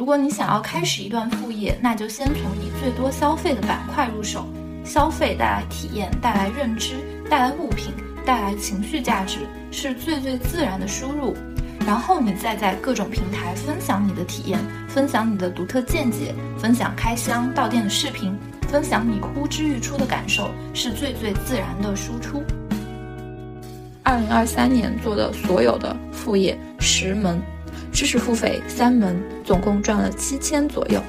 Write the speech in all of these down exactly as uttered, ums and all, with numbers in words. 如果你想要开始一段副业，那就先从你最多消费的板块入手。消费带来体验，带来认知，带来物品，带来情绪价值，是最最自然的输入。然后你再在各种平台分享你的体验，分享你的独特见解，分享开箱到店的视频，分享你呼之欲出的感受，是最最自然的输出。二零二三年做的所有的副业十门，知识付费三门，总共赚了七千左右；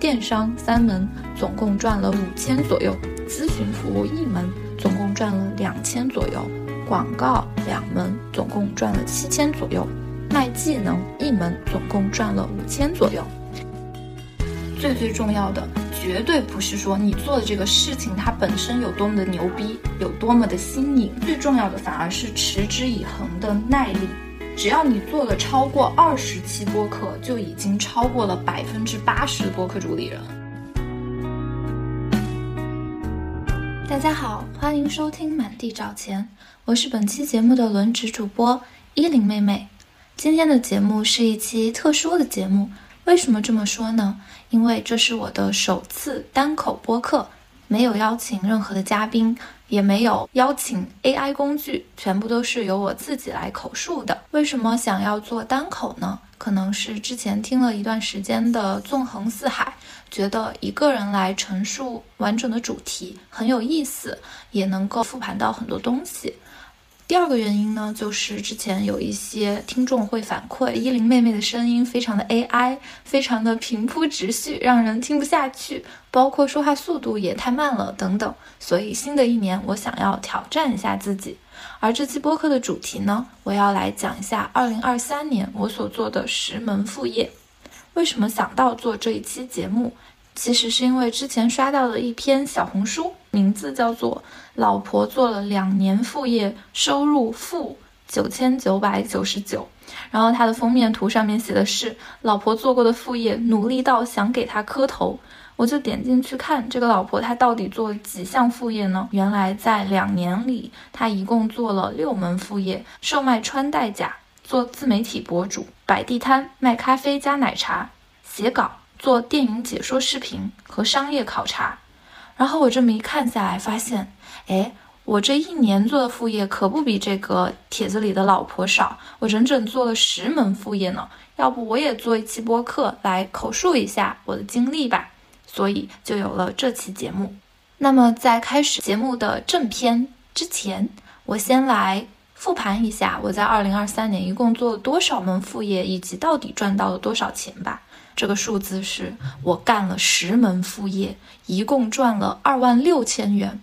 电商三门，总共赚了五千左右；咨询服务一门，总共赚了两千左右；广告两门，总共赚了七千左右；卖技能一门，总共赚了五千左右。最最重要的，绝对不是说你做的这个事情它本身有多么的牛逼，有多么的新颖，最重要的反而是持之以恒的耐力。只要你做了超过二十期播客，就已经超过了百分之八十的播客主理人。大家好，欢迎收听满地找钱，我是本期节目的轮值主播依林妹妹。今天的节目是一期特殊的节目，为什么这么说呢？因为这是我的首次单口播客，没有邀请任何的嘉宾，也没有邀请 A I 工具，全部都是由我自己来口述的。为什么想要做单口呢？可能是之前听了一段时间的纵横四海，觉得一个人来陈述完整的主题很有意思，也能够复盘到很多东西。第二个原因呢，就是之前有一些听众会反馈依林妹妹的声音非常的 A I， 非常的平铺直叙，让人听不下去，包括说话速度也太慢了等等，所以新的一年我想要挑战一下自己。而这期播客的主题呢，我要来讲一下二零二三年我所做的十门副业。为什么想到做这一期节目？其实是因为之前刷到了一篇小红书，名字叫做老婆做了两年副业收入负九千九百九十九，然后它的封面图上面写的是老婆做过的副业努力到想给她磕头。我就点进去看这个老婆她到底做了几项副业呢？原来在两年里她一共做了六门副业，售卖穿戴甲，做自媒体博主，摆地摊，卖咖啡加奶茶，写稿，做电影解说视频和商业考察。然后我这么一看下来发现，诶，我这一年做的副业可不比这个帖子里的老婆少，我整整做了十门副业呢，要不我也做一期播客来口述一下我的经历吧，所以就有了这期节目。那么在开始节目的正片之前，我先来复盘一下我在二零二三年一共做了多少门副业，以及到底赚到了多少钱吧。这个数字是我干了十门副业，一共赚了二万六千元。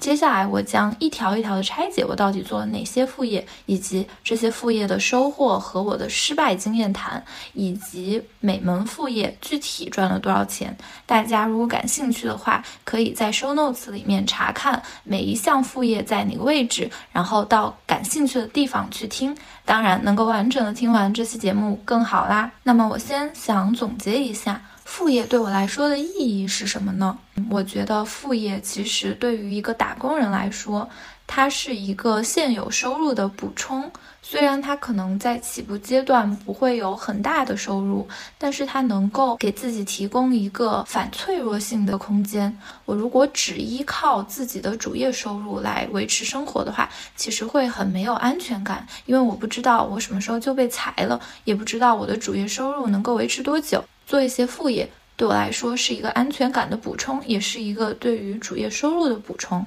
接下来我将一条一条的拆解我到底做了哪些副业，以及这些副业的收获和我的失败经验谈，以及每门副业具体赚了多少钱。大家如果感兴趣的话，可以在 show notes 里面查看每一项副业在哪个位置，然后到感兴趣的地方去听。当然能够完整的听完这期节目更好啦。那么我先想总结一下，副业对我来说的意义是什么呢？我觉得副业其实对于一个打工人来说，它是一个现有收入的补充，虽然它可能在起步阶段不会有很大的收入，但是它能够给自己提供一个反脆弱性的空间。我如果只依靠自己的主业收入来维持生活的话，其实会很没有安全感，因为我不知道我什么时候就被裁了，也不知道我的主业收入能够维持多久。做一些副业对我来说是一个安全感的补充，也是一个对于主业收入的补充。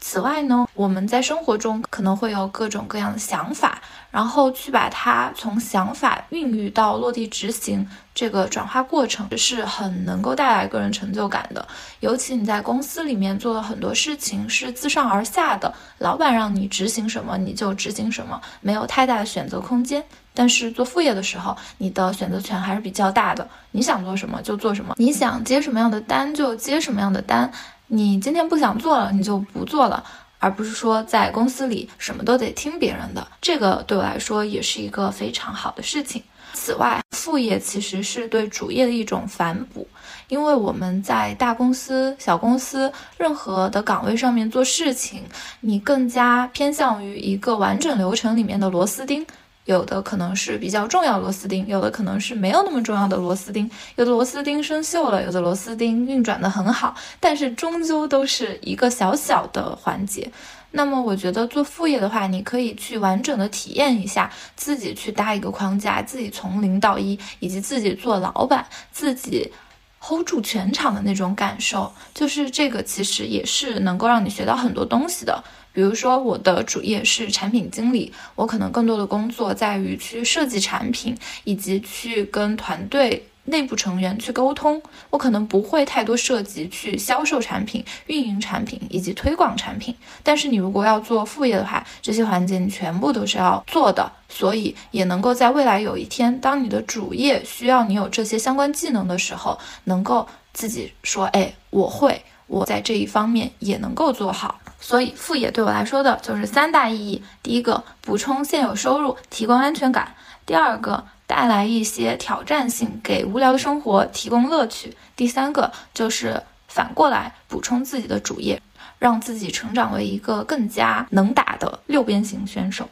此外呢，我们在生活中可能会有各种各样的想法，然后去把它从想法孕育到落地执行，这个转化过程是很能够带来个人成就感的。尤其你在公司里面做的很多事情是自上而下的，老板让你执行什么你就执行什么，没有太大的选择空间。但是做副业的时候，你的选择权还是比较大的，你想做什么就做什么，你想接什么样的单就接什么样的单，你今天不想做了你就不做了，而不是说在公司里什么都得听别人的。这个对我来说也是一个非常好的事情。此外，副业其实是对主业的一种反哺，因为我们在大公司、小公司任何的岗位上面做事情，你更加偏向于一个完整流程里面的螺丝钉，有的可能是比较重要螺丝钉，有的可能是没有那么重要的螺丝钉，有的螺丝钉生锈了，有的螺丝钉运转得很好，但是终究都是一个小小的环节。那么我觉得做副业的话，你可以去完整的体验一下，自己去搭一个框架，自己从零到一，以及自己做老板，自己 hold 住全场的那种感受，就是这个其实也是能够让你学到很多东西的。比如说我的主业是产品经理，我可能更多的工作在于去设计产品，以及去跟团队内部成员去沟通，我可能不会太多涉及去销售产品、运营产品以及推广产品。但是你如果要做副业的话，这些环节你全部都是要做的，所以也能够在未来有一天，当你的主业需要你有这些相关技能的时候，能够自己说，哎，我会，我在这一方面也能够做好。所以副业对我来说的就是三大意义：第一个，补充现有收入，提供安全感；第二个，带来一些挑战性，给无聊的生活提供乐趣；第三个就是反过来补充自己的主业，让自己成长为一个更加能打的六边形选手。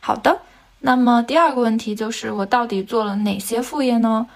好的，那么第二个问题就是我到底做了哪些副业呢？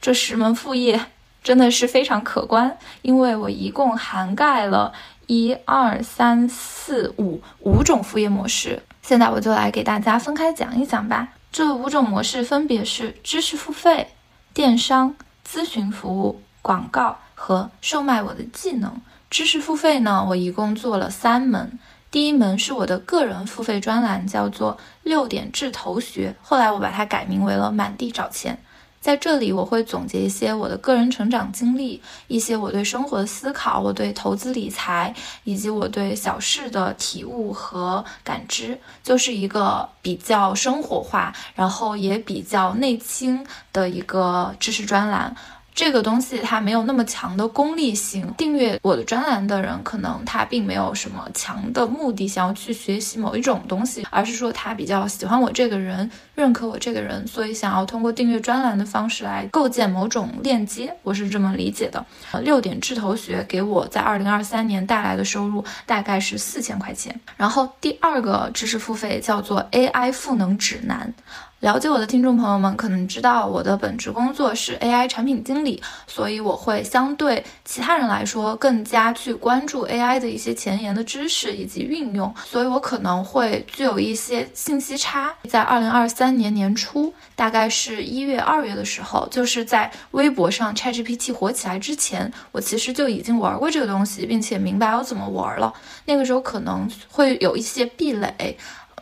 这十门副业真的是非常可观，因为我一共涵盖了一二三四五五种副业模式。现在我就来给大家分开讲一讲吧。这五种模式分别是知识付费、电商、咨询服务、广告和售卖我的技能。知识付费呢，我一共做了三门。第一门是我的个人付费专栏，叫做六点智投学，后来我把它改名为了满地找钱。在这里我会总结一些我的个人成长经历，一些我对生活的思考，我对投资理财以及我对小事的体悟和感知，就是一个比较生活化然后也比较内倾的一个知识专栏。这个东西它没有那么强的功利性，订阅我的专栏的人可能他并没有什么强的目的想要去学习某一种东西，而是说他比较喜欢我这个人，认可我这个人，所以想要通过订阅专栏的方式来构建某种链接，我是这么理解的。六点智投学给我在二零二三年带来的收入大概是四千块钱。然后第二个知识付费叫做 A I 赋能指南。了解我的听众朋友们可能知道我的本职工作是 A I 产品经理，所以我会相对其他人来说更加去关注 A I 的一些前沿的知识以及运用，所以我可能会具有一些信息差。在二零二三年年初，大概是一月二月的时候，就是在微博上 ChatGPT 火起来之前，我其实就已经玩过这个东西，并且明白要怎么玩了。那个时候可能会有一些壁垒，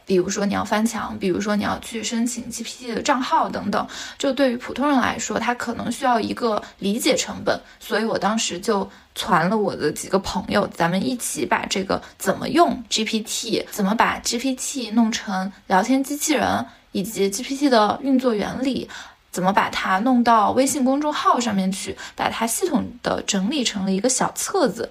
比如说你要翻墙，比如说你要去申请 G P T 的账号等等，就对于普通人来说他可能需要一个理解成本，所以我当时就传了我的几个朋友，咱们一起把这个怎么用 G P T， 怎么把 G P T 弄成聊天机器人，以及 G P T 的运作原理，怎么把它弄到微信公众号上面去，把它系统的整理成了一个小册子。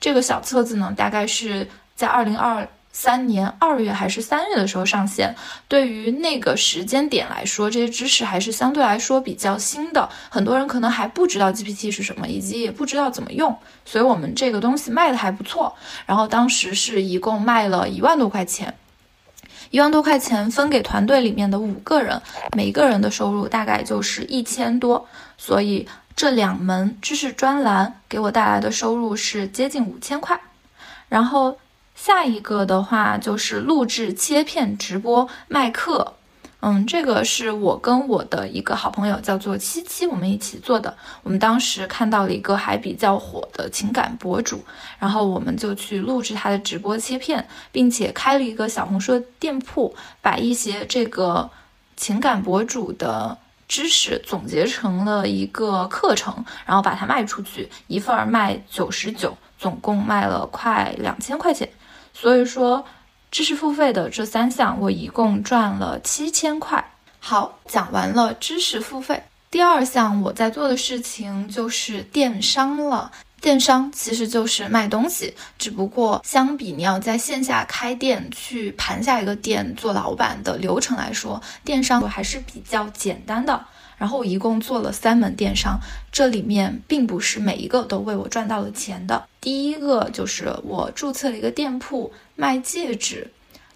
这个小册子呢，大概是在二零二三年二月还是三月的时候上线，对于那个时间点来说，这些知识还是相对来说比较新的，很多人可能还不知道 G P T 是什么，以及也不知道怎么用，所以我们这个东西卖的还不错。然后当时是一共卖了一万多块钱，一万多块钱分给团队里面的五个人，每个人的收入大概就是一千多，所以这两门知识专栏给我带来的收入是接近五千块。然后下一个的话就是录制切片直播卖课，嗯，这个是我跟我的一个好朋友叫做七七，我们一起做的。我们当时看到了一个还比较火的情感博主，然后我们就去录制他的直播切片，并且开了一个小红书的店铺，把一些这个情感博主的知识总结成了一个课程，然后把它卖出去，一份卖九十九，总共卖了快两千块钱。所以说知识付费的这三项我一共赚了七千块。好，讲完了知识付费。第二项我在做的事情就是电商了。电商其实就是卖东西，只不过相比你要在线下开店去盘下一个店做老板的流程来说，电商还是比较简单的。然后我一共做了三门电商，这里面并不是每一个都为我赚到了钱的。第一个就是我注册了一个店铺卖戒指，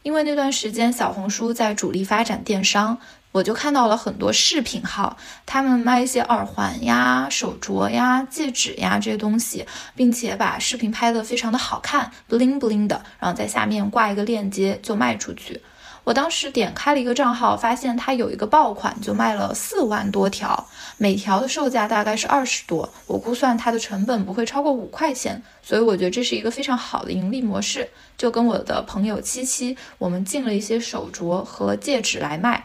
因为那段时间小红书在主力发展电商，我就看到了很多饰品号，他们卖一些耳环呀、手镯呀、戒指呀这些东西，并且把视频拍得非常的好看 bling bling 的，然后在下面挂一个链接就卖出去。我当时点开了一个账号，发现它有一个爆款，就卖了四万多条，每条的售价大概是二十多，我估算它的成本不会超过五块钱，所以我觉得这是一个非常好的盈利模式。就跟我的朋友七七，我们进了一些手镯和戒指来卖。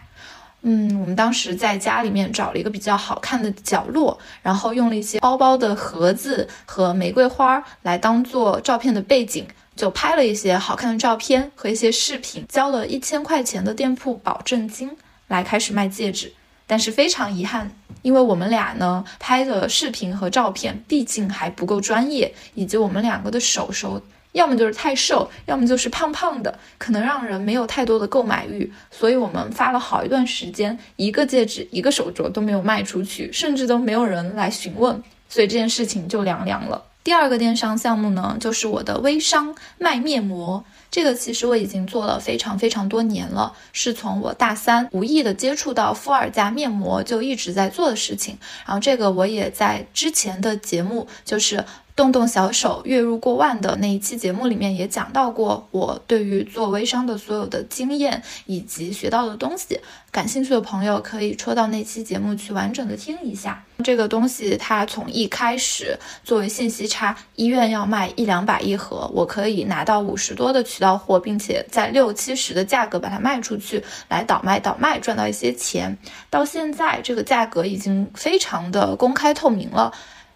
嗯，我们当时在家里面找了一个比较好看的角落，然后用了一些包包的盒子和玫瑰花来当做照片的背景，就拍了一些好看的照片和一些饰品，交了一千块钱的店铺保证金来开始卖戒指。但是非常遗憾，因为我们俩呢拍的视频和照片毕竟还不够专业，以及我们两个的手手要么就是太瘦，要么就是胖胖的，可能让人没有太多的购买欲，所以我们发了好一段时间一个戒指一个手镯都没有卖出去，甚至都没有人来询问，所以这件事情就凉凉了。第二个电商项目呢，就是我的微商卖面膜。这个其实我已经做了非常非常多年了，是从我大三无意的接触到敷尔加面膜就一直在做的事情。然后这个我也在之前的节目，就是动动小手月入过万的那一期节目里面也讲到过我对于做微商的所有的经验以及学到的东西，感兴趣的朋友可以戳到那期节目去完整的听一下。这个东西它从一开始作为信息差，医院要卖一两百一盒，我可以拿到五十多的渠道货，并且在六七十的价格把它卖出去，来倒卖倒卖赚到一些钱。到现在这个价格已经非常的公开透明了，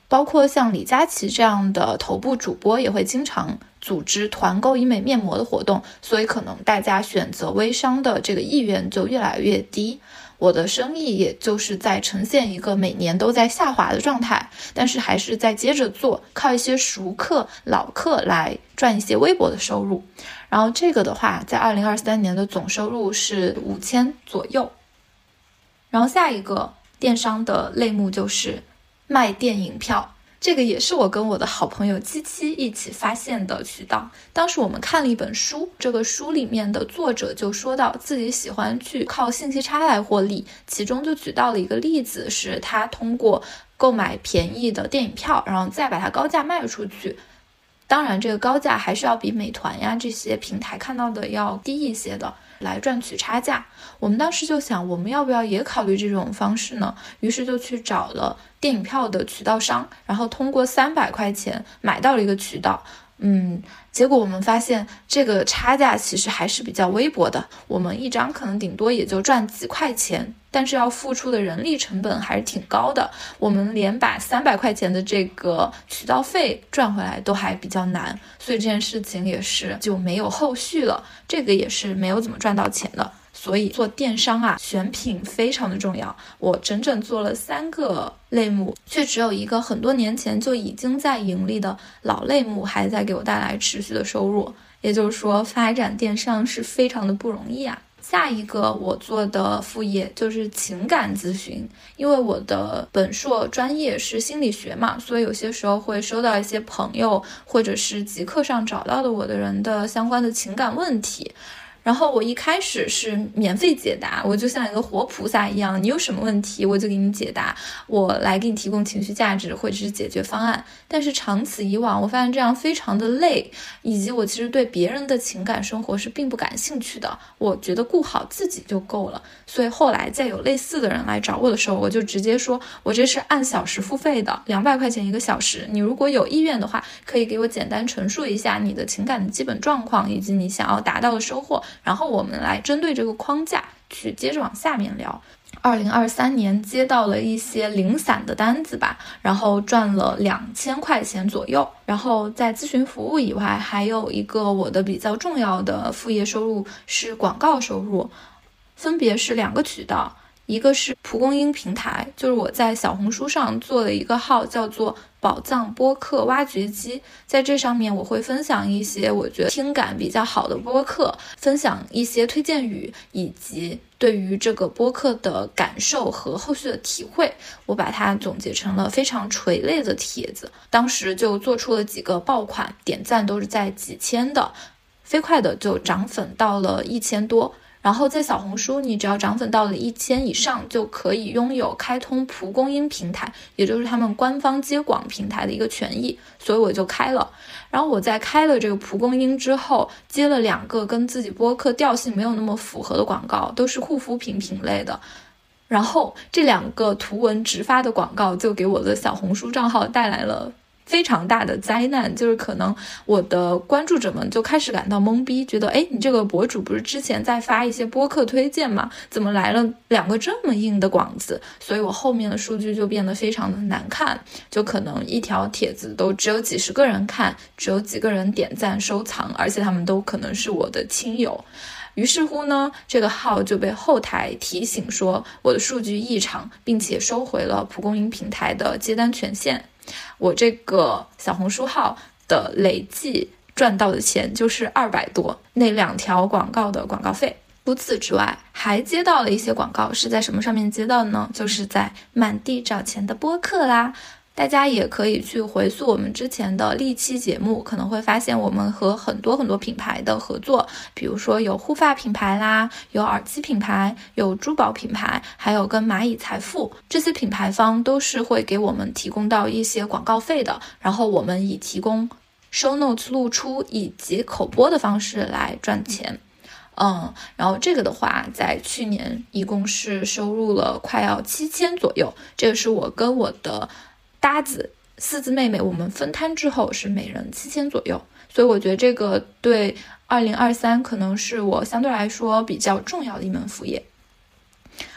包括像李佳琦这样的头部主播也会经常组织团购医美面膜的活动，所以可能大家选择微商的这个意愿就越来越低。我的生意也就是在呈现一个每年都在下滑的状态，但是还是在接着做，靠一些熟客老客来赚一些微薄的收入。然后这个的话在二零二三年的总收入是五千左右。然后下一个电商的类目就是卖电影票，这个也是我跟我的好朋友七七一起发现的渠道。当时我们看了一本书，这个书里面的作者就说到自己喜欢去靠信息差来获利，其中就举到了一个例子，是他通过购买便宜的电影票，然后再把它高价卖出去。当然这个高价还是要比美团呀这些平台看到的要低一些的，来赚取差价。我们当时就想，我们要不要也考虑这种方式呢？于是就去找了电影票的渠道商，然后通过三百块钱买到了一个渠道。嗯，结果我们发现这个差价其实还是比较微薄的，我们一张可能顶多也就赚几块钱，但是要付出的人力成本还是挺高的，我们连把三百块钱的这个渠道费赚回来都还比较难，所以这件事情也是就没有后续了，这个也是没有怎么赚到钱的。所以做电商啊，选品非常的重要。我整整做了三个类目，却只有一个很多年前就已经在盈利的老类目还在给我带来持续的收入，也就是说发展电商是非常的不容易啊。下一个我做的副业就是情感咨询，因为我的本硕专业是心理学嘛，所以有些时候会收到一些朋友或者是极客上找到的我的人的相关的情感问题，然后我一开始是免费解答，我就像一个活菩萨一样，你有什么问题我就给你解答，我来给你提供情绪价值或者是解决方案。但是长此以往，我发现这样非常的累，以及我其实对别人的情感生活是并不感兴趣的，我觉得顾好自己就够了。所以后来再有类似的人来找我的时候，我就直接说我这是按小时付费的，两百块钱一个小时，你如果有意愿的话可以给我简单陈述一下你的情感的基本状况以及你想要达到的收获，然后我们来针对这个框架去接着往下面聊。二零二三年接到了一些零散的单子吧，然后赚了两千块钱左右。然后在咨询服务以外，还有一个我的比较重要的副业收入是广告收入，分别是两个渠道，一个是蒲公英平台，就是我在小红书上做了一个号叫做宝藏播客挖掘机，在这上面我会分享一些我觉得听感比较好的播客，分享一些推荐语以及对于这个播客的感受和后续的体会，我把它总结成了非常垂类的帖子，当时就做出了几个爆款，点赞都是在几千的，飞快的就涨粉到了一千多。然后在小红书，你只要涨粉到了一千以上，就可以拥有开通蒲公英平台，也就是他们官方接广平台的一个权益，所以我就开了。然后我在开了这个蒲公英之后，接了两个跟自己播客调性没有那么符合的广告，都是护肤品品类的。然后这两个图文直发的广告就给我的小红书账号带来了非常大的灾难，就是可能我的关注者们就开始感到懵逼，觉得哎，你这个博主不是之前在发一些播客推荐吗？怎么来了两个这么硬的广子？所以我后面的数据就变得非常的难看，就可能一条帖子都只有几十个人看，只有几个人点赞收藏，而且他们都可能是我的亲友。于是乎呢，这个号就被后台提醒说我的数据异常，并且收回了蒲公英平台的接单权限。我这个小红书号的累计赚到的钱就是二百多，那两条广告的广告费。除此之外，还接到了一些广告，是在什么上面接到的呢？就是在满地找钱的播客啦。大家也可以去回溯我们之前的历期节目，可能会发现我们和很多很多品牌的合作，比如说有护发品牌啦，有耳机品牌，有珠宝品牌，还有跟蚂蚁财富，这些品牌方都是会给我们提供到一些广告费的，然后我们以提供 show notes 露出以及口播的方式来赚钱。嗯，然后这个的话，在去年一共是收入了快要七千左右，这个是我跟我的搭子四字妹妹我们分摊之后是每人七千左右，所以我觉得这个对二零二三可能是我相对来说比较重要的一门副业。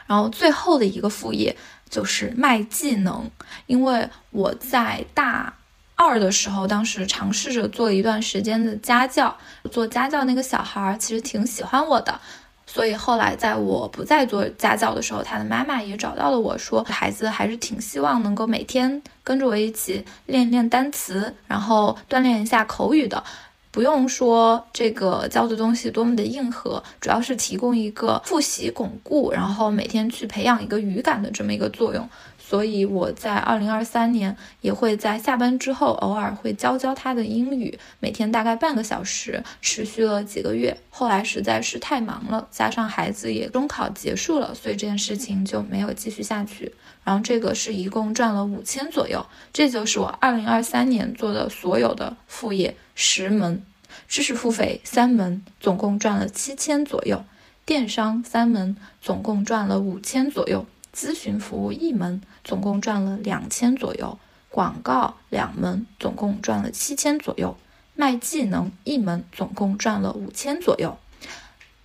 然后最后的一个副业就是卖技能，因为我在大二的时候，当时尝试着做一段时间的家教，做家教那个小孩其实挺喜欢我的，所以后来在我不再做家教的时候，他的妈妈也找到了我，说孩子还是挺希望能够每天跟着我一起练一练单词，然后锻炼一下口语的，不用说这个教的东西多么的硬核，主要是提供一个复习巩固，然后每天去培养一个语感的这么一个作用。所以我在二零二三年也会在下班之后偶尔会教教他的英语，每天大概半个小时，持续了几个月。后来实在是太忙了，加上孩子也中考结束了，所以这件事情就没有继续下去。然后这个是一共赚了五千左右，这就是我二零二三年做的所有的副业十门，知识付费三门，总共赚了七千左右；电商三门，总共赚了五千左右。咨询服务一门，总共赚了两千左右；广告两门，总共赚了七千左右；卖技能一门，总共赚了五千左右。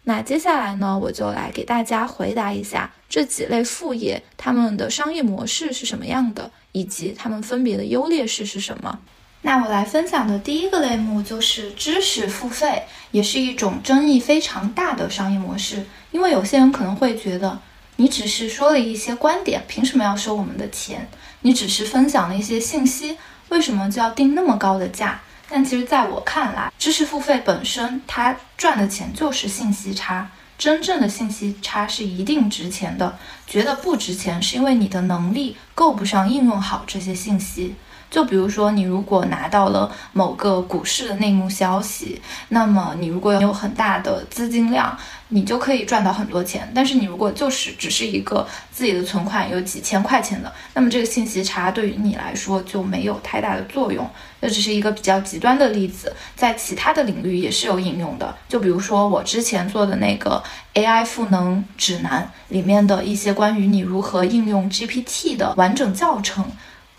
那接下来呢，我就来给大家回答一下这几类副业，他们的商业模式是什么样的，以及他们分别的优劣势是什么。那我来分享的第一个类目就是知识付费，也是一种争议非常大的商业模式，因为有些人可能会觉得你只是说了一些观点，凭什么要收我们的钱？你只是分享了一些信息，为什么就要定那么高的价？但其实在我看来，知识付费本身它赚的钱就是信息差，真正的信息差是一定值钱的，觉得不值钱是因为你的能力够不上应用好这些信息。就比如说，你如果拿到了某个股市的内幕消息，那么你如果有很大的资金量，你就可以赚到很多钱。但是你如果就是只是一个自己的存款有几千块钱的，那么这个信息差对于你来说就没有太大的作用。这只是一个比较极端的例子，在其他的领域也是有应用的。就比如说我之前做的那个 A I 赋能指南里面的一些关于你如何应用 G P T 的完整教程，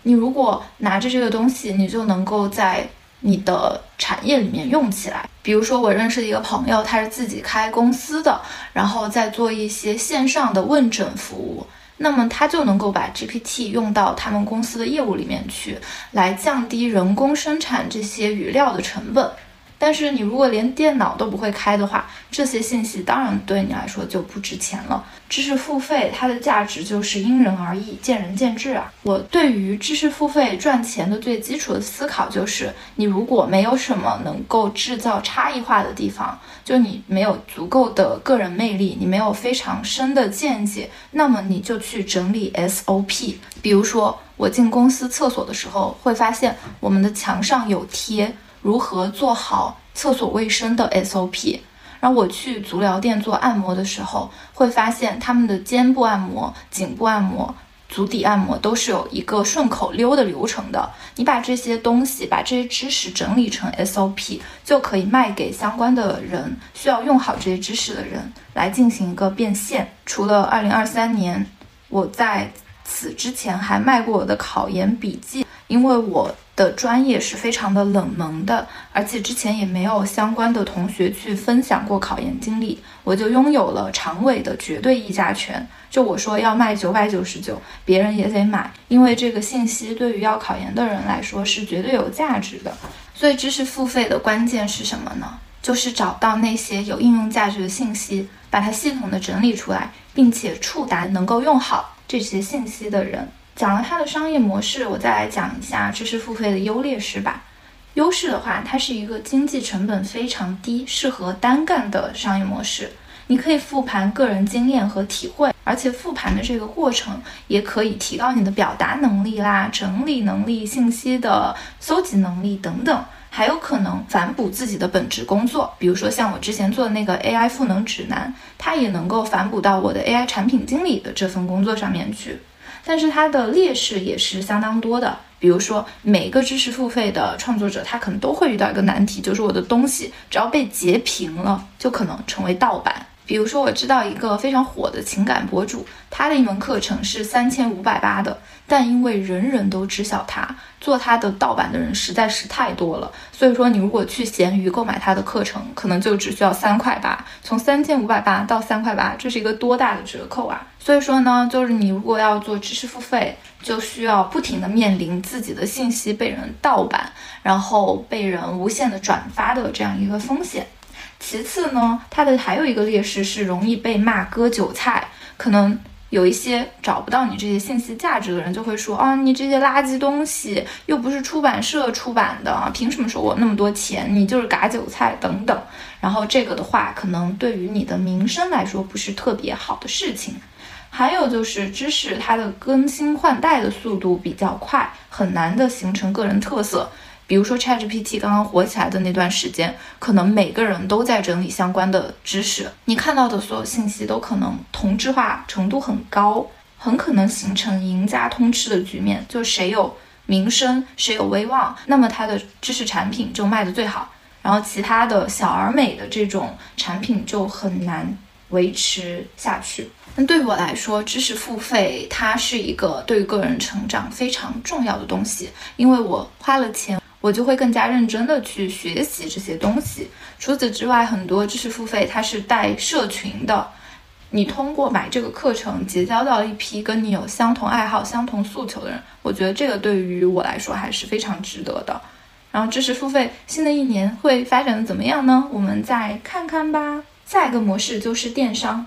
你如果拿着这个东西，你就能够在你的产业里面用起来。比如说我认识的一个朋友，他是自己开公司的，然后再做一些线上的问诊服务，那么他就能够把 G P T 用到他们公司的业务里面去，来降低人工生产这些语料的成本。但是你如果连电脑都不会开的话，这些信息当然对你来说就不值钱了。知识付费它的价值就是因人而异，见仁见智啊。我对于知识付费赚钱的最基础的思考就是，你如果没有什么能够制造差异化的地方，就你没有足够的个人魅力，你没有非常深的见解，那么你就去整理 S O P。比如说，我进公司厕所的时候会发现我们的墙上有贴如何做好厕所卫生的 S O P。 然后我去足疗店做按摩的时候，会发现他们的肩部按摩、颈部按摩、足底按摩都是有一个顺口溜的流程的。你把这些东西、把这些知识整理成 S O P， 就可以卖给相关的人，需要用好这些知识的人来进行一个变现。除了二零二三年，我在此之前还卖过我的考研笔记，因为我的专业是非常的冷门的，而且之前也没有相关的同学去分享过考研经历，我就拥有了长尾的绝对议价权。就我说要卖九百九十九，别人也得买，因为这个信息对于要考研的人来说是绝对有价值的。所以知识付费的关键是什么呢？就是找到那些有应用价值的信息，把它系统的整理出来，并且触达能够用好这些信息的人。讲了它的商业模式，我再来讲一下知识付费的优劣势吧。优势的话，它是一个经济成本非常低、适合单干的商业模式。你可以复盘个人经验和体会，而且复盘的这个过程也可以提高你的表达能力啦、整理能力、信息的搜集能力等等，还有可能反哺自己的本职工作。比如说像我之前做的那个 A I 赋能指南，它也能够反哺到我的 A I 产品经理的这份工作上面去。但是它的劣势也是相当多的，比如说每个知识付费的创作者，他可能都会遇到一个难题，就是我的东西只要被截屏了，就可能成为盗版。比如说我知道一个非常火的情感博主，他的一门课程是三千五百八的，但因为人人都知晓他，做他的盗版的人实在是太多了，所以说你如果去闲鱼购买他的课程，可能就只需要三块八，从三千五百八到三块八，这是一个多大的折扣啊。所以说呢，就是你如果要做知识付费，就需要不停的面临自己的信息被人盗版，然后被人无限的转发的这样一个风险。其次呢，它的还有一个劣势是容易被骂割韭菜，可能有一些找不到你这些信息价值的人就会说啊，你这些垃圾东西又不是出版社出版的，凭什么收我那么多钱，你就是割韭菜等等。然后这个的话，可能对于你的名声来说不是特别好的事情。还有就是知识它的更新换代的速度比较快，很难的形成个人特色。比如说 ChatGPT 刚刚火起来的那段时间，可能每个人都在整理相关的知识，你看到的所有信息都可能同质化程度很高，很可能形成赢家通吃的局面，就谁有名声谁有威望，那么他的知识产品就卖得最好，然后其他的小而美的这种产品就很难维持下去。那对我来说，知识付费它是一个对于个人成长非常重要的东西，因为我花了钱，我就会更加认真的去学习这些东西。除此之外，很多知识付费它是带社群的，你通过买这个课程结交到一批跟你有相同爱好相同诉求的人，我觉得这个对于我来说还是非常值得的。然后知识付费新的一年会发展的怎么样呢？我们再看看吧。下一个模式就是电商。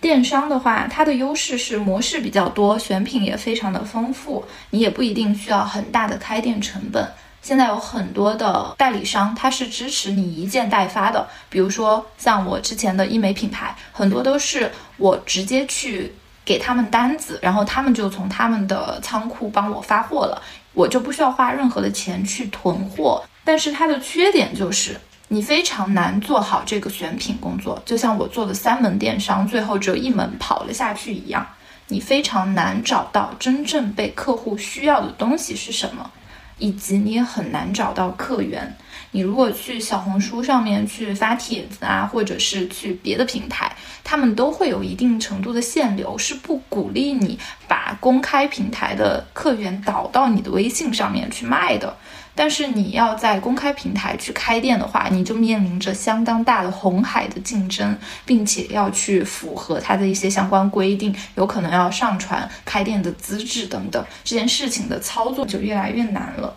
电商的话，它的优势是模式比较多，选品也非常的丰富，你也不一定需要很大的开店成本。现在有很多的代理商，它是支持你一件代发的，比如说像我之前的医美品牌，很多都是我直接去给他们单子，然后他们就从他们的仓库帮我发货了，我就不需要花任何的钱去囤货。但是它的缺点就是你非常难做好这个选品工作，就像我做的三门电商，最后只有一门跑了下去一样，你非常难找到真正被客户需要的东西是什么，以及你也很难找到客源。你如果去小红书上面去发帖子啊，或者是去别的平台，他们都会有一定程度的限流，是不鼓励你把公开平台的客源导到你的微信上面去卖的。但是你要在公开平台去开店的话，你就面临着相当大的红海的竞争，并且要去符合它的一些相关规定，有可能要上传开店的资质等等，这件事情的操作就越来越难了。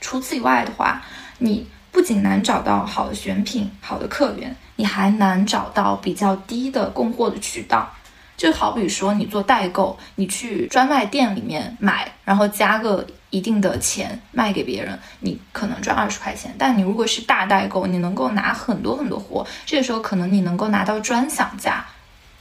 除此以外的话，你不仅难找到好的选品、好的客源，你还难找到比较低的供货的渠道。就好比说你做代购，你去专卖店里面买，然后加个一定的钱卖给别人，你可能赚二十块钱，但你如果是大代购，你能够拿很多很多货，这个时候可能你能够拿到专享价，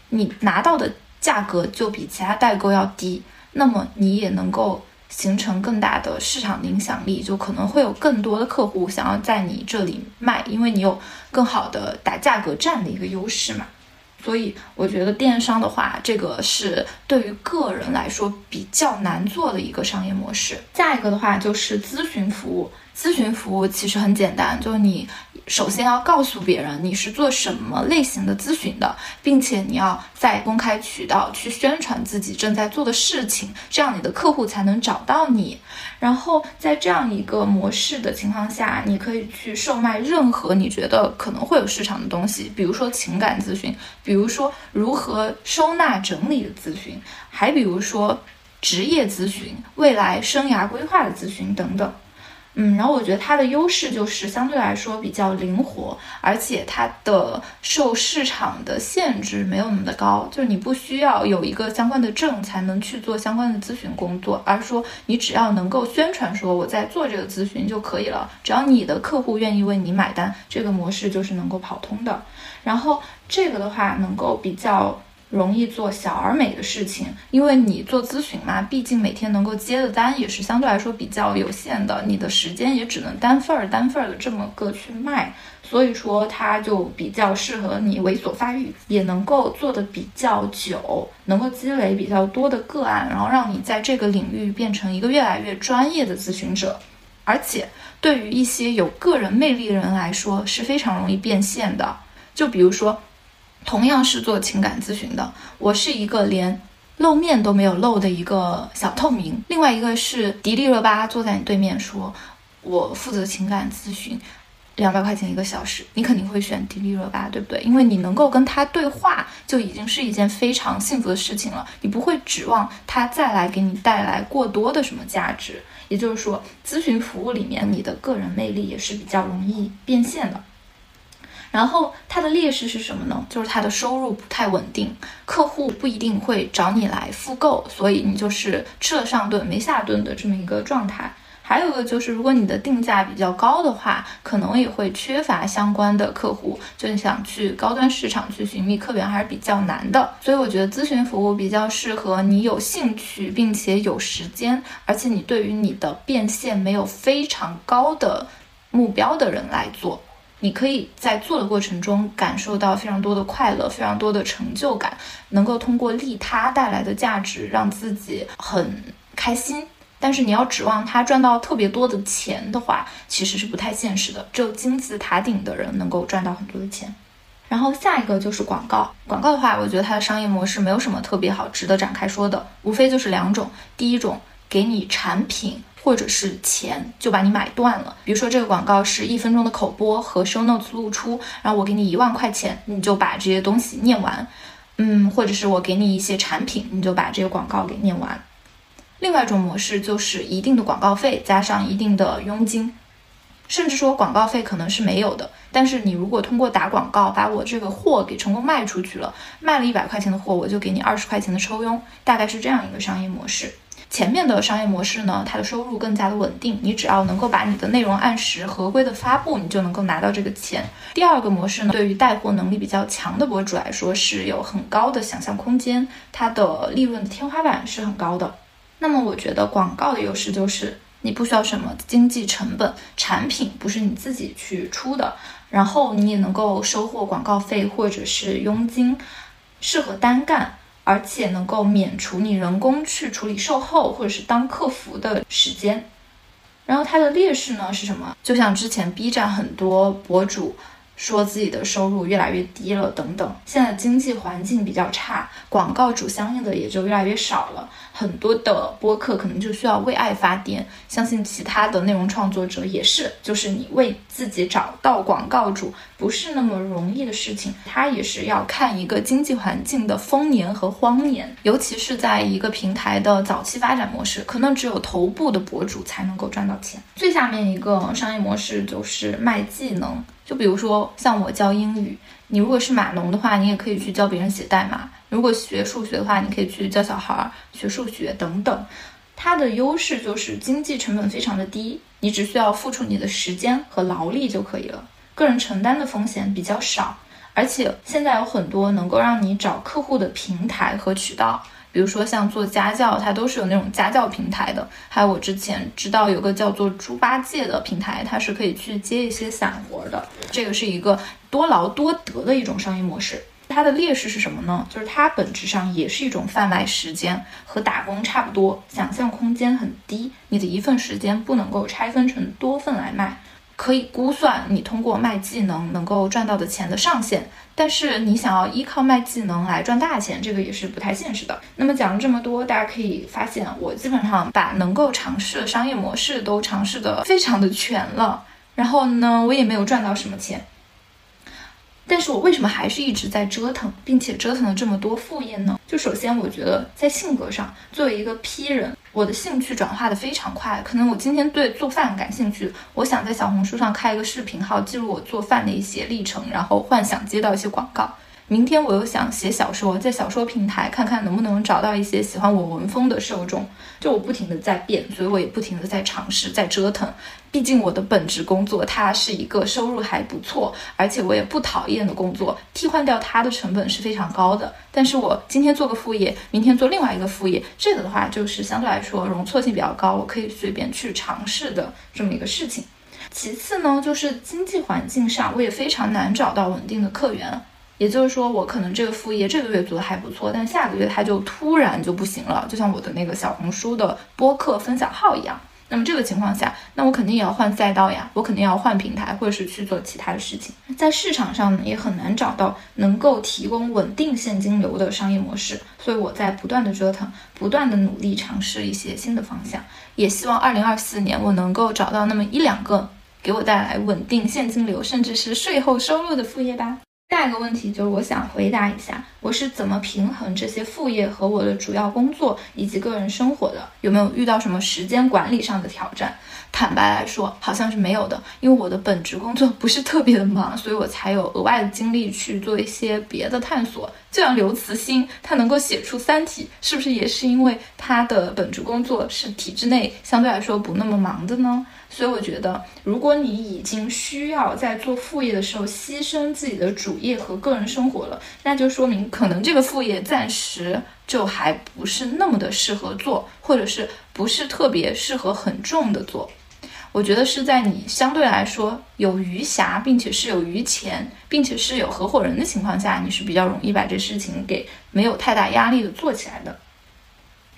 你拿到的价格就比其他代购要低，那么你也能够形成更大的市场的影响力，就可能会有更多的客户想要在你这里卖，因为你有更好的打价格战的一个优势嘛。所以我觉得电商的话，这个是对于个人来说比较难做的一个商业模式。下一个的话就是咨询服务，咨询服务其实很简单，就是你首先要告诉别人你是做什么类型的咨询的，并且你要在公开渠道去宣传自己正在做的事情，这样你的客户才能找到你。然后在这样一个模式的情况下，你可以去售卖任何你觉得可能会有市场的东西，比如说情感咨询，比如说如何收纳整理的咨询，还比如说职业咨询、未来生涯规划的咨询等等。嗯，然后我觉得它的优势就是相对来说比较灵活，而且它的受市场的限制没有那么的高，就是你不需要有一个相关的证才能去做相关的咨询工作，而说你只要能够宣传说我在做这个咨询就可以了，只要你的客户愿意为你买单，这个模式就是能够跑通的。然后这个的话能够比较容易做小而美的事情，因为你做咨询嘛，毕竟每天能够接的单也是相对来说比较有限的，你的时间也只能单份儿单份儿的这么个去卖，所以说它就比较适合你猥琐发育，也能够做的比较久，能够积累比较多的个案，然后让你在这个领域变成一个越来越专业的咨询者。而且对于一些有个人魅力的人来说是非常容易变现的，就比如说同样是做情感咨询的，我是一个连露面都没有露的一个小透明，另外一个是迪丽热巴坐在你对面说我负责情感咨询，两百块钱一个小时，你肯定会选迪丽热巴，对不对？因为你能够跟他对话就已经是一件非常幸福的事情了，你不会指望他再来给你带来过多的什么价值。也就是说咨询服务里面你的个人魅力也是比较容易变现的。然后它的劣势是什么呢？就是它的收入不太稳定，客户不一定会找你来复购，所以你就是吃了上顿没下顿的这么一个状态。还有一个就是如果你的定价比较高的话，可能也会缺乏相关的客户，就是想去高端市场去寻觅客源还是比较难的。所以我觉得咨询服务比较适合你有兴趣并且有时间，而且你对于你的变现没有非常高的目标的人来做，你可以在做的过程中感受到非常多的快乐，非常多的成就感，能够通过利他带来的价值让自己很开心。但是你要指望他赚到特别多的钱的话，其实是不太现实的，只有金字塔顶的人能够赚到很多的钱。然后下一个就是广告。广告的话，我觉得它的商业模式没有什么特别好值得展开说的，无非就是两种。第一种，给你产品或者是钱就把你买断了，比如说这个广告是一分钟的口播和 show notes 露出，然后我给你一万块钱，你就把这些东西念完，嗯，或者是我给你一些产品，你就把这个广告给念完。另外一种模式就是一定的广告费加上一定的佣金，甚至说广告费可能是没有的，但是你如果通过打广告把我这个货给成功卖出去了，卖了一百块钱的货，我就给你二十块钱的抽佣，大概是这样一个商业模式。前面的商业模式呢，它的收入更加的稳定，你只要能够把你的内容按时合规的发布，你就能够拿到这个钱。第二个模式呢，对于带货能力比较强的博主来说是有很高的想象空间，它的利润的天花板是很高的。那么我觉得广告的优势就是你不需要什么经济成本，产品不是你自己去出的，然后你也能够收获广告费或者是佣金，适合单干，而且能够免除你人工去处理售后或者是当客服的时间。然后它的劣势呢是什么？就像之前 B 站很多博主说自己的收入越来越低了等等，现在经济环境比较差，广告主相应的也就越来越少了，很多的播客可能就需要为爱发电，相信其他的内容创作者也是，就是你为自己找到广告主不是那么容易的事情，它也是要看一个经济环境的丰年和荒年，尤其是在一个平台的早期发展模式，可能只有头部的博主才能够赚到钱。最下面一个商业模式就是卖技能，就比如说像我教英语，你如果是码农的话，你也可以去教别人写代码，如果学数学的话，你可以去教小孩学数学等等。它的优势就是经济成本非常的低，你只需要付出你的时间和劳力就可以了，个人承担的风险比较少，而且现在有很多能够让你找客户的平台和渠道，比如说像做家教，它都是有那种家教平台的，还有我之前知道有个叫做猪八戒的平台，它是可以去接一些散活的，这个是一个多劳多得的一种商业模式。它的劣势是什么呢？就是它本质上也是一种贩卖时间，和打工差不多，想象空间很低，你的一份时间不能够拆分成多份来卖，可以估算你通过卖技能能够赚到的钱的上限，但是你想要依靠卖技能来赚大钱，这个也是不太现实的。那么讲了这么多，大家可以发现我基本上把能够尝试的商业模式都尝试的非常的全了，然后呢我也没有赚到什么钱，但是我为什么还是一直在折腾，并且折腾了这么多副业呢？就首先我觉得在性格上，作为一个 P 人，我的兴趣转化的非常快。可能我今天对做饭感兴趣，我想在小红书上开一个视频号，记录我做饭的一些历程，然后幻想接到一些广告。明天我又想写小说，在小说平台看看能不能找到一些喜欢我文风的受众。就我不停的在变，所以我也不停的在尝试，在折腾。毕竟我的本职工作它是一个收入还不错，而且我也不讨厌的工作，替换掉它的成本是非常高的。但是我今天做个副业，明天做另外一个副业，这个的话就是相对来说容错性比较高，我可以随便去尝试的这么一个事情。其次呢，就是经济环境上，我也非常难找到稳定的客源。也就是说，我可能这个副业这个月做的还不错，但下个月它就突然就不行了，就像我的那个小红书的播客分享号一样。那么这个情况下，那我肯定也要换赛道呀，我肯定要换平台，或者是去做其他的事情。在市场上呢，也很难找到能够提供稳定现金流的商业模式，所以我在不断的折腾，不断的努力尝试一些新的方向，也希望二零二四年我能够找到那么一两个给我带来稳定现金流，甚至是税后收入的副业吧。下一个问题就是我想回答一下，我是怎么平衡这些副业和我的主要工作以及个人生活的？有没有遇到什么时间管理上的挑战？坦白来说，好像是没有的，因为我的本职工作不是特别的忙，所以我才有额外的精力去做一些别的探索。就像刘慈欣，他能够写出《三体》，是不是也是因为他的本职工作是体制内相对来说不那么忙的呢？所以我觉得，如果你已经需要在做副业的时候牺牲自己的主业和个人生活了，那就说明可能这个副业暂时就还不是那么的适合做，或者是不是特别适合很重的做。我觉得是在你相对来说有余暇，并且是有余钱，并且是有合伙人的情况下，你是比较容易把这事情给没有太大压力的做起来的。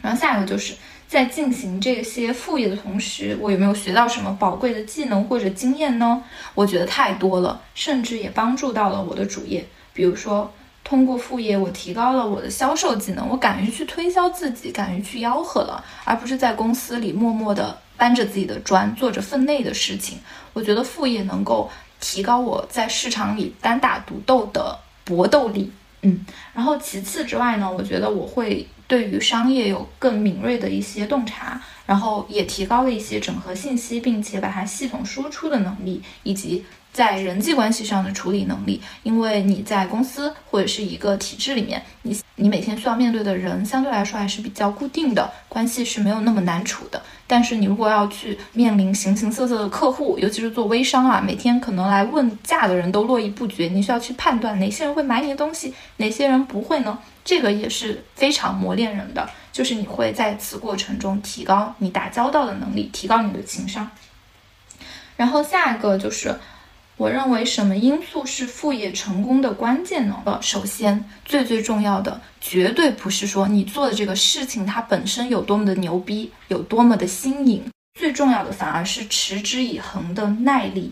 然后下一个就是在进行这些副业的同时，我有没有学到什么宝贵的技能或者经验呢？我觉得太多了，甚至也帮助到了我的主业。比如说，通过副业，我提高了我的销售技能，我敢于去推销自己，敢于去吆喝了，而不是在公司里默默的搬着自己的砖，做着分内的事情。我觉得副业能够提高我在市场里单打独斗的搏斗力。嗯，然后其次之外呢，我觉得我会对于商业有更敏锐的一些洞察，然后也提高了一些整合信息，并且把它系统输出的能力，以及在人际关系上的处理能力。因为你在公司或者是一个体制里面，你你每天需要面对的人相对来说还是比较固定的，关系是没有那么难处的。但是你如果要去面临形形色色的客户，尤其是做微商啊，每天可能来问价的人都络绎不绝，你需要去判断哪些人会买你的东西，哪些人不会呢？这个也是非常磨练人的，就是你会在此过程中提高你打交道的能力，提高你的情商。然后下一个就是我认为什么因素是副业成功的关键呢？首先，最最重要的，绝对不是说你做的这个事情它本身有多么的牛逼，有多么的新颖，最重要的反而是持之以恒的耐力。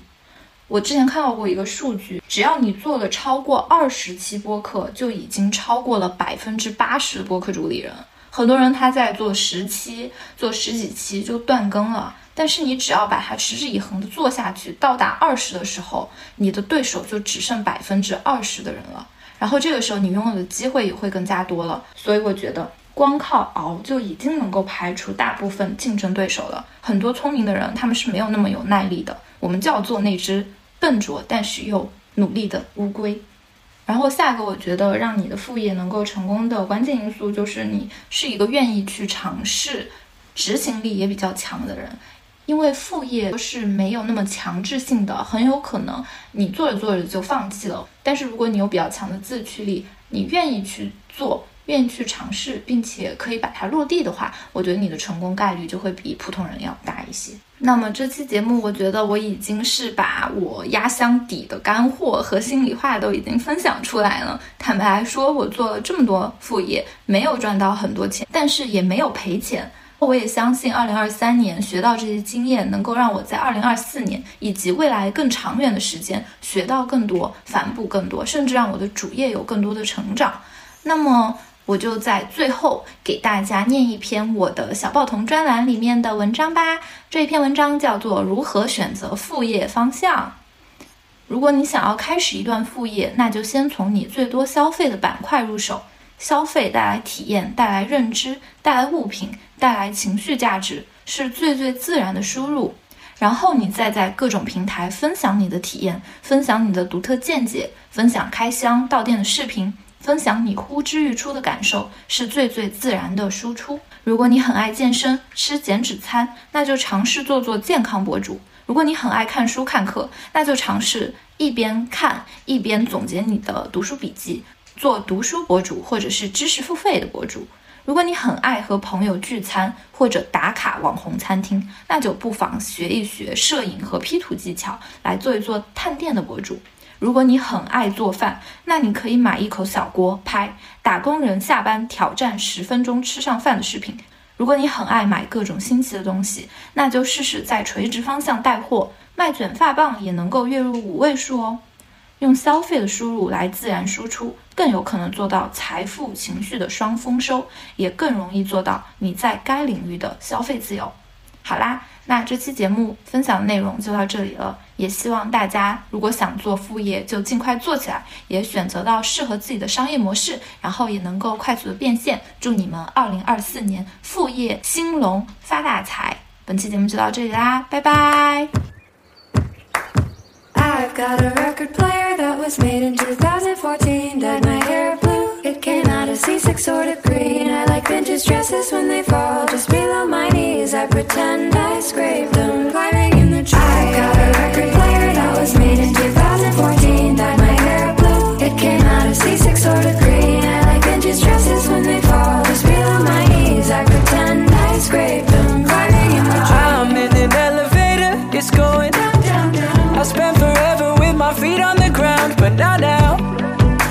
我之前看到过一个数据，只要你做了超过二十期播客，就已经超过了百分之八十的播客主理人。很多人他在做十期、做十几期就断更了。但是你只要把它持之以恒的做下去，到达二十的时候，你的对手就只剩百分之二十的人了，然后这个时候你拥有的机会也会更加多了。所以我觉得光靠熬就已经能够排除大部分竞争对手了。很多聪明的人他们是没有那么有耐力的，我们叫做那只笨拙但是又努力的乌龟。然后下一个，我觉得让你的副业能够成功的关键因素就是你是一个愿意去尝试，执行力也比较强的人。因为副业是没有那么强制性的，很有可能你做着做着就放弃了。但是如果你有比较强的自驱力，你愿意去做，愿意去尝试，并且可以把它落地的话，我觉得你的成功概率就会比普通人要大一些。那么这期节目我觉得我已经是把我压箱底的干货和心里话都已经分享出来了。坦白来说，我做了这么多副业，没有赚到很多钱，但是也没有赔钱。我也相信二零二三年学到这些经验能够让我在二零二四年以及未来更长远的时间学到更多，反哺更多，甚至让我的主业有更多的成长。那么我就在最后给大家念一篇我的小报童专栏里面的文章吧。这一篇文章叫做《如何选择副业方向》。如果你想要开始一段副业，那就先从你最多消费的板块入手。消费带来体验，带来认知，带来物品，带来情绪价值，是最最自然的输入。然后你再在各种平台分享你的体验，分享你的独特见解，分享开箱到店的视频，分享你呼之欲出的感受，是最最自然的输出。如果你很爱健身，吃减脂餐，那就尝试做做健康博主。如果你很爱看书看课，那就尝试一边看一边总结你的读书笔记，做读书博主或者是知识付费的博主。如果你很爱和朋友聚餐或者打卡网红餐厅，那就不妨学一学摄影和 P 图技巧，来做一做探店的博主。如果你很爱做饭，那你可以买一口小锅拍打工人下班挑战十分钟吃上饭的视频。如果你很爱买各种新奇的东西，那就试试在垂直方向带货，卖卷发棒也能够月入五位数哦。用消费的输入来自然输出，更有可能做到财富情绪的双丰收，也更容易做到你在该领域的消费自由。好啦，那这期节目分享的内容就到这里了，也希望大家如果想做副业就尽快做起来，也选择到适合自己的商业模式，然后也能够快速的变现。祝你们二零二四年副业兴隆发大财。本期节目就到这里啦，拜拜。 I've got a record player that was made in two thousand fourteen, dyed my hair blue, it came out of C six sort of green. I like vintage dresses when they fall just below my knees, I pretend I scraped them climbing in the tree. I've got a record player that was made in two thousand fourteen, dyed my hair blue, it came out of C six sort of green. I like vintage dresses when they fall just below my knees, I pretend I scraped them climbing in the tree. I'm in an elevator, it's going down, down, down. I'll spend forever with my feet on the ground, but not now,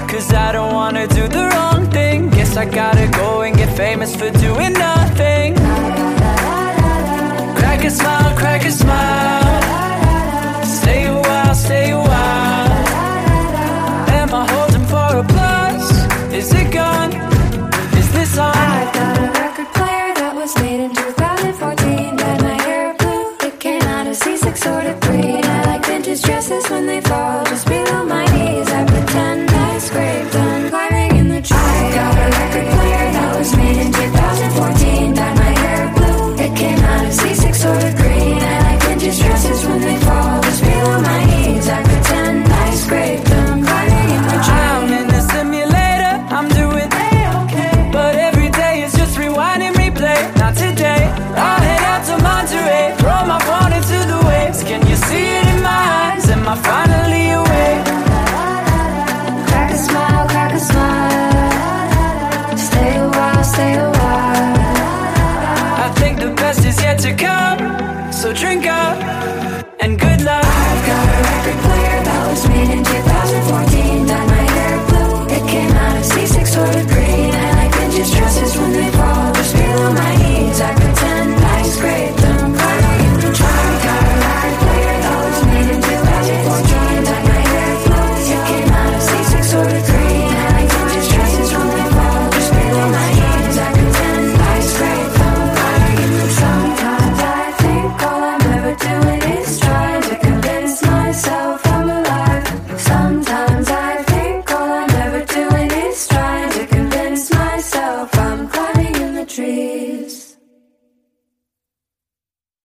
cause I don't wanna do the wrong thing. Guess I gotta go and get famous for doing nothing. Crack a smile, crack a smile, stay a while, stay a while. Am I holding for applause? Is it gone? Is this on? I got a record player that was made in two thousand fourteen, dyed my hair blue, it came out of C six sort of green. I like vintage dresses when they fall just below my knees, I pretend I scraped them climbing in the tree. I got a record player that was made in two thousand fourteen, dyed my hair blue, it came out of C six sort of green. I like vintage dresses when they fall just below my knees, I pretend I scraped them climbing in the tree. I'm in the simulator, I'm doing A-okay, but every day is just rewind and replay. Not today, I'll head out to Monterey, throw my phone into the waves. Can you see it in my eyes? Am I finally awake? Crack a smile, crack a smile, stay a while, stay a while. I think the best is yet to come, so drink up and good luck. I've got a record player that was made in two thousand fourteen, dyed my hair blue, it came out of C six sort of green. I like vintage dresses when they fall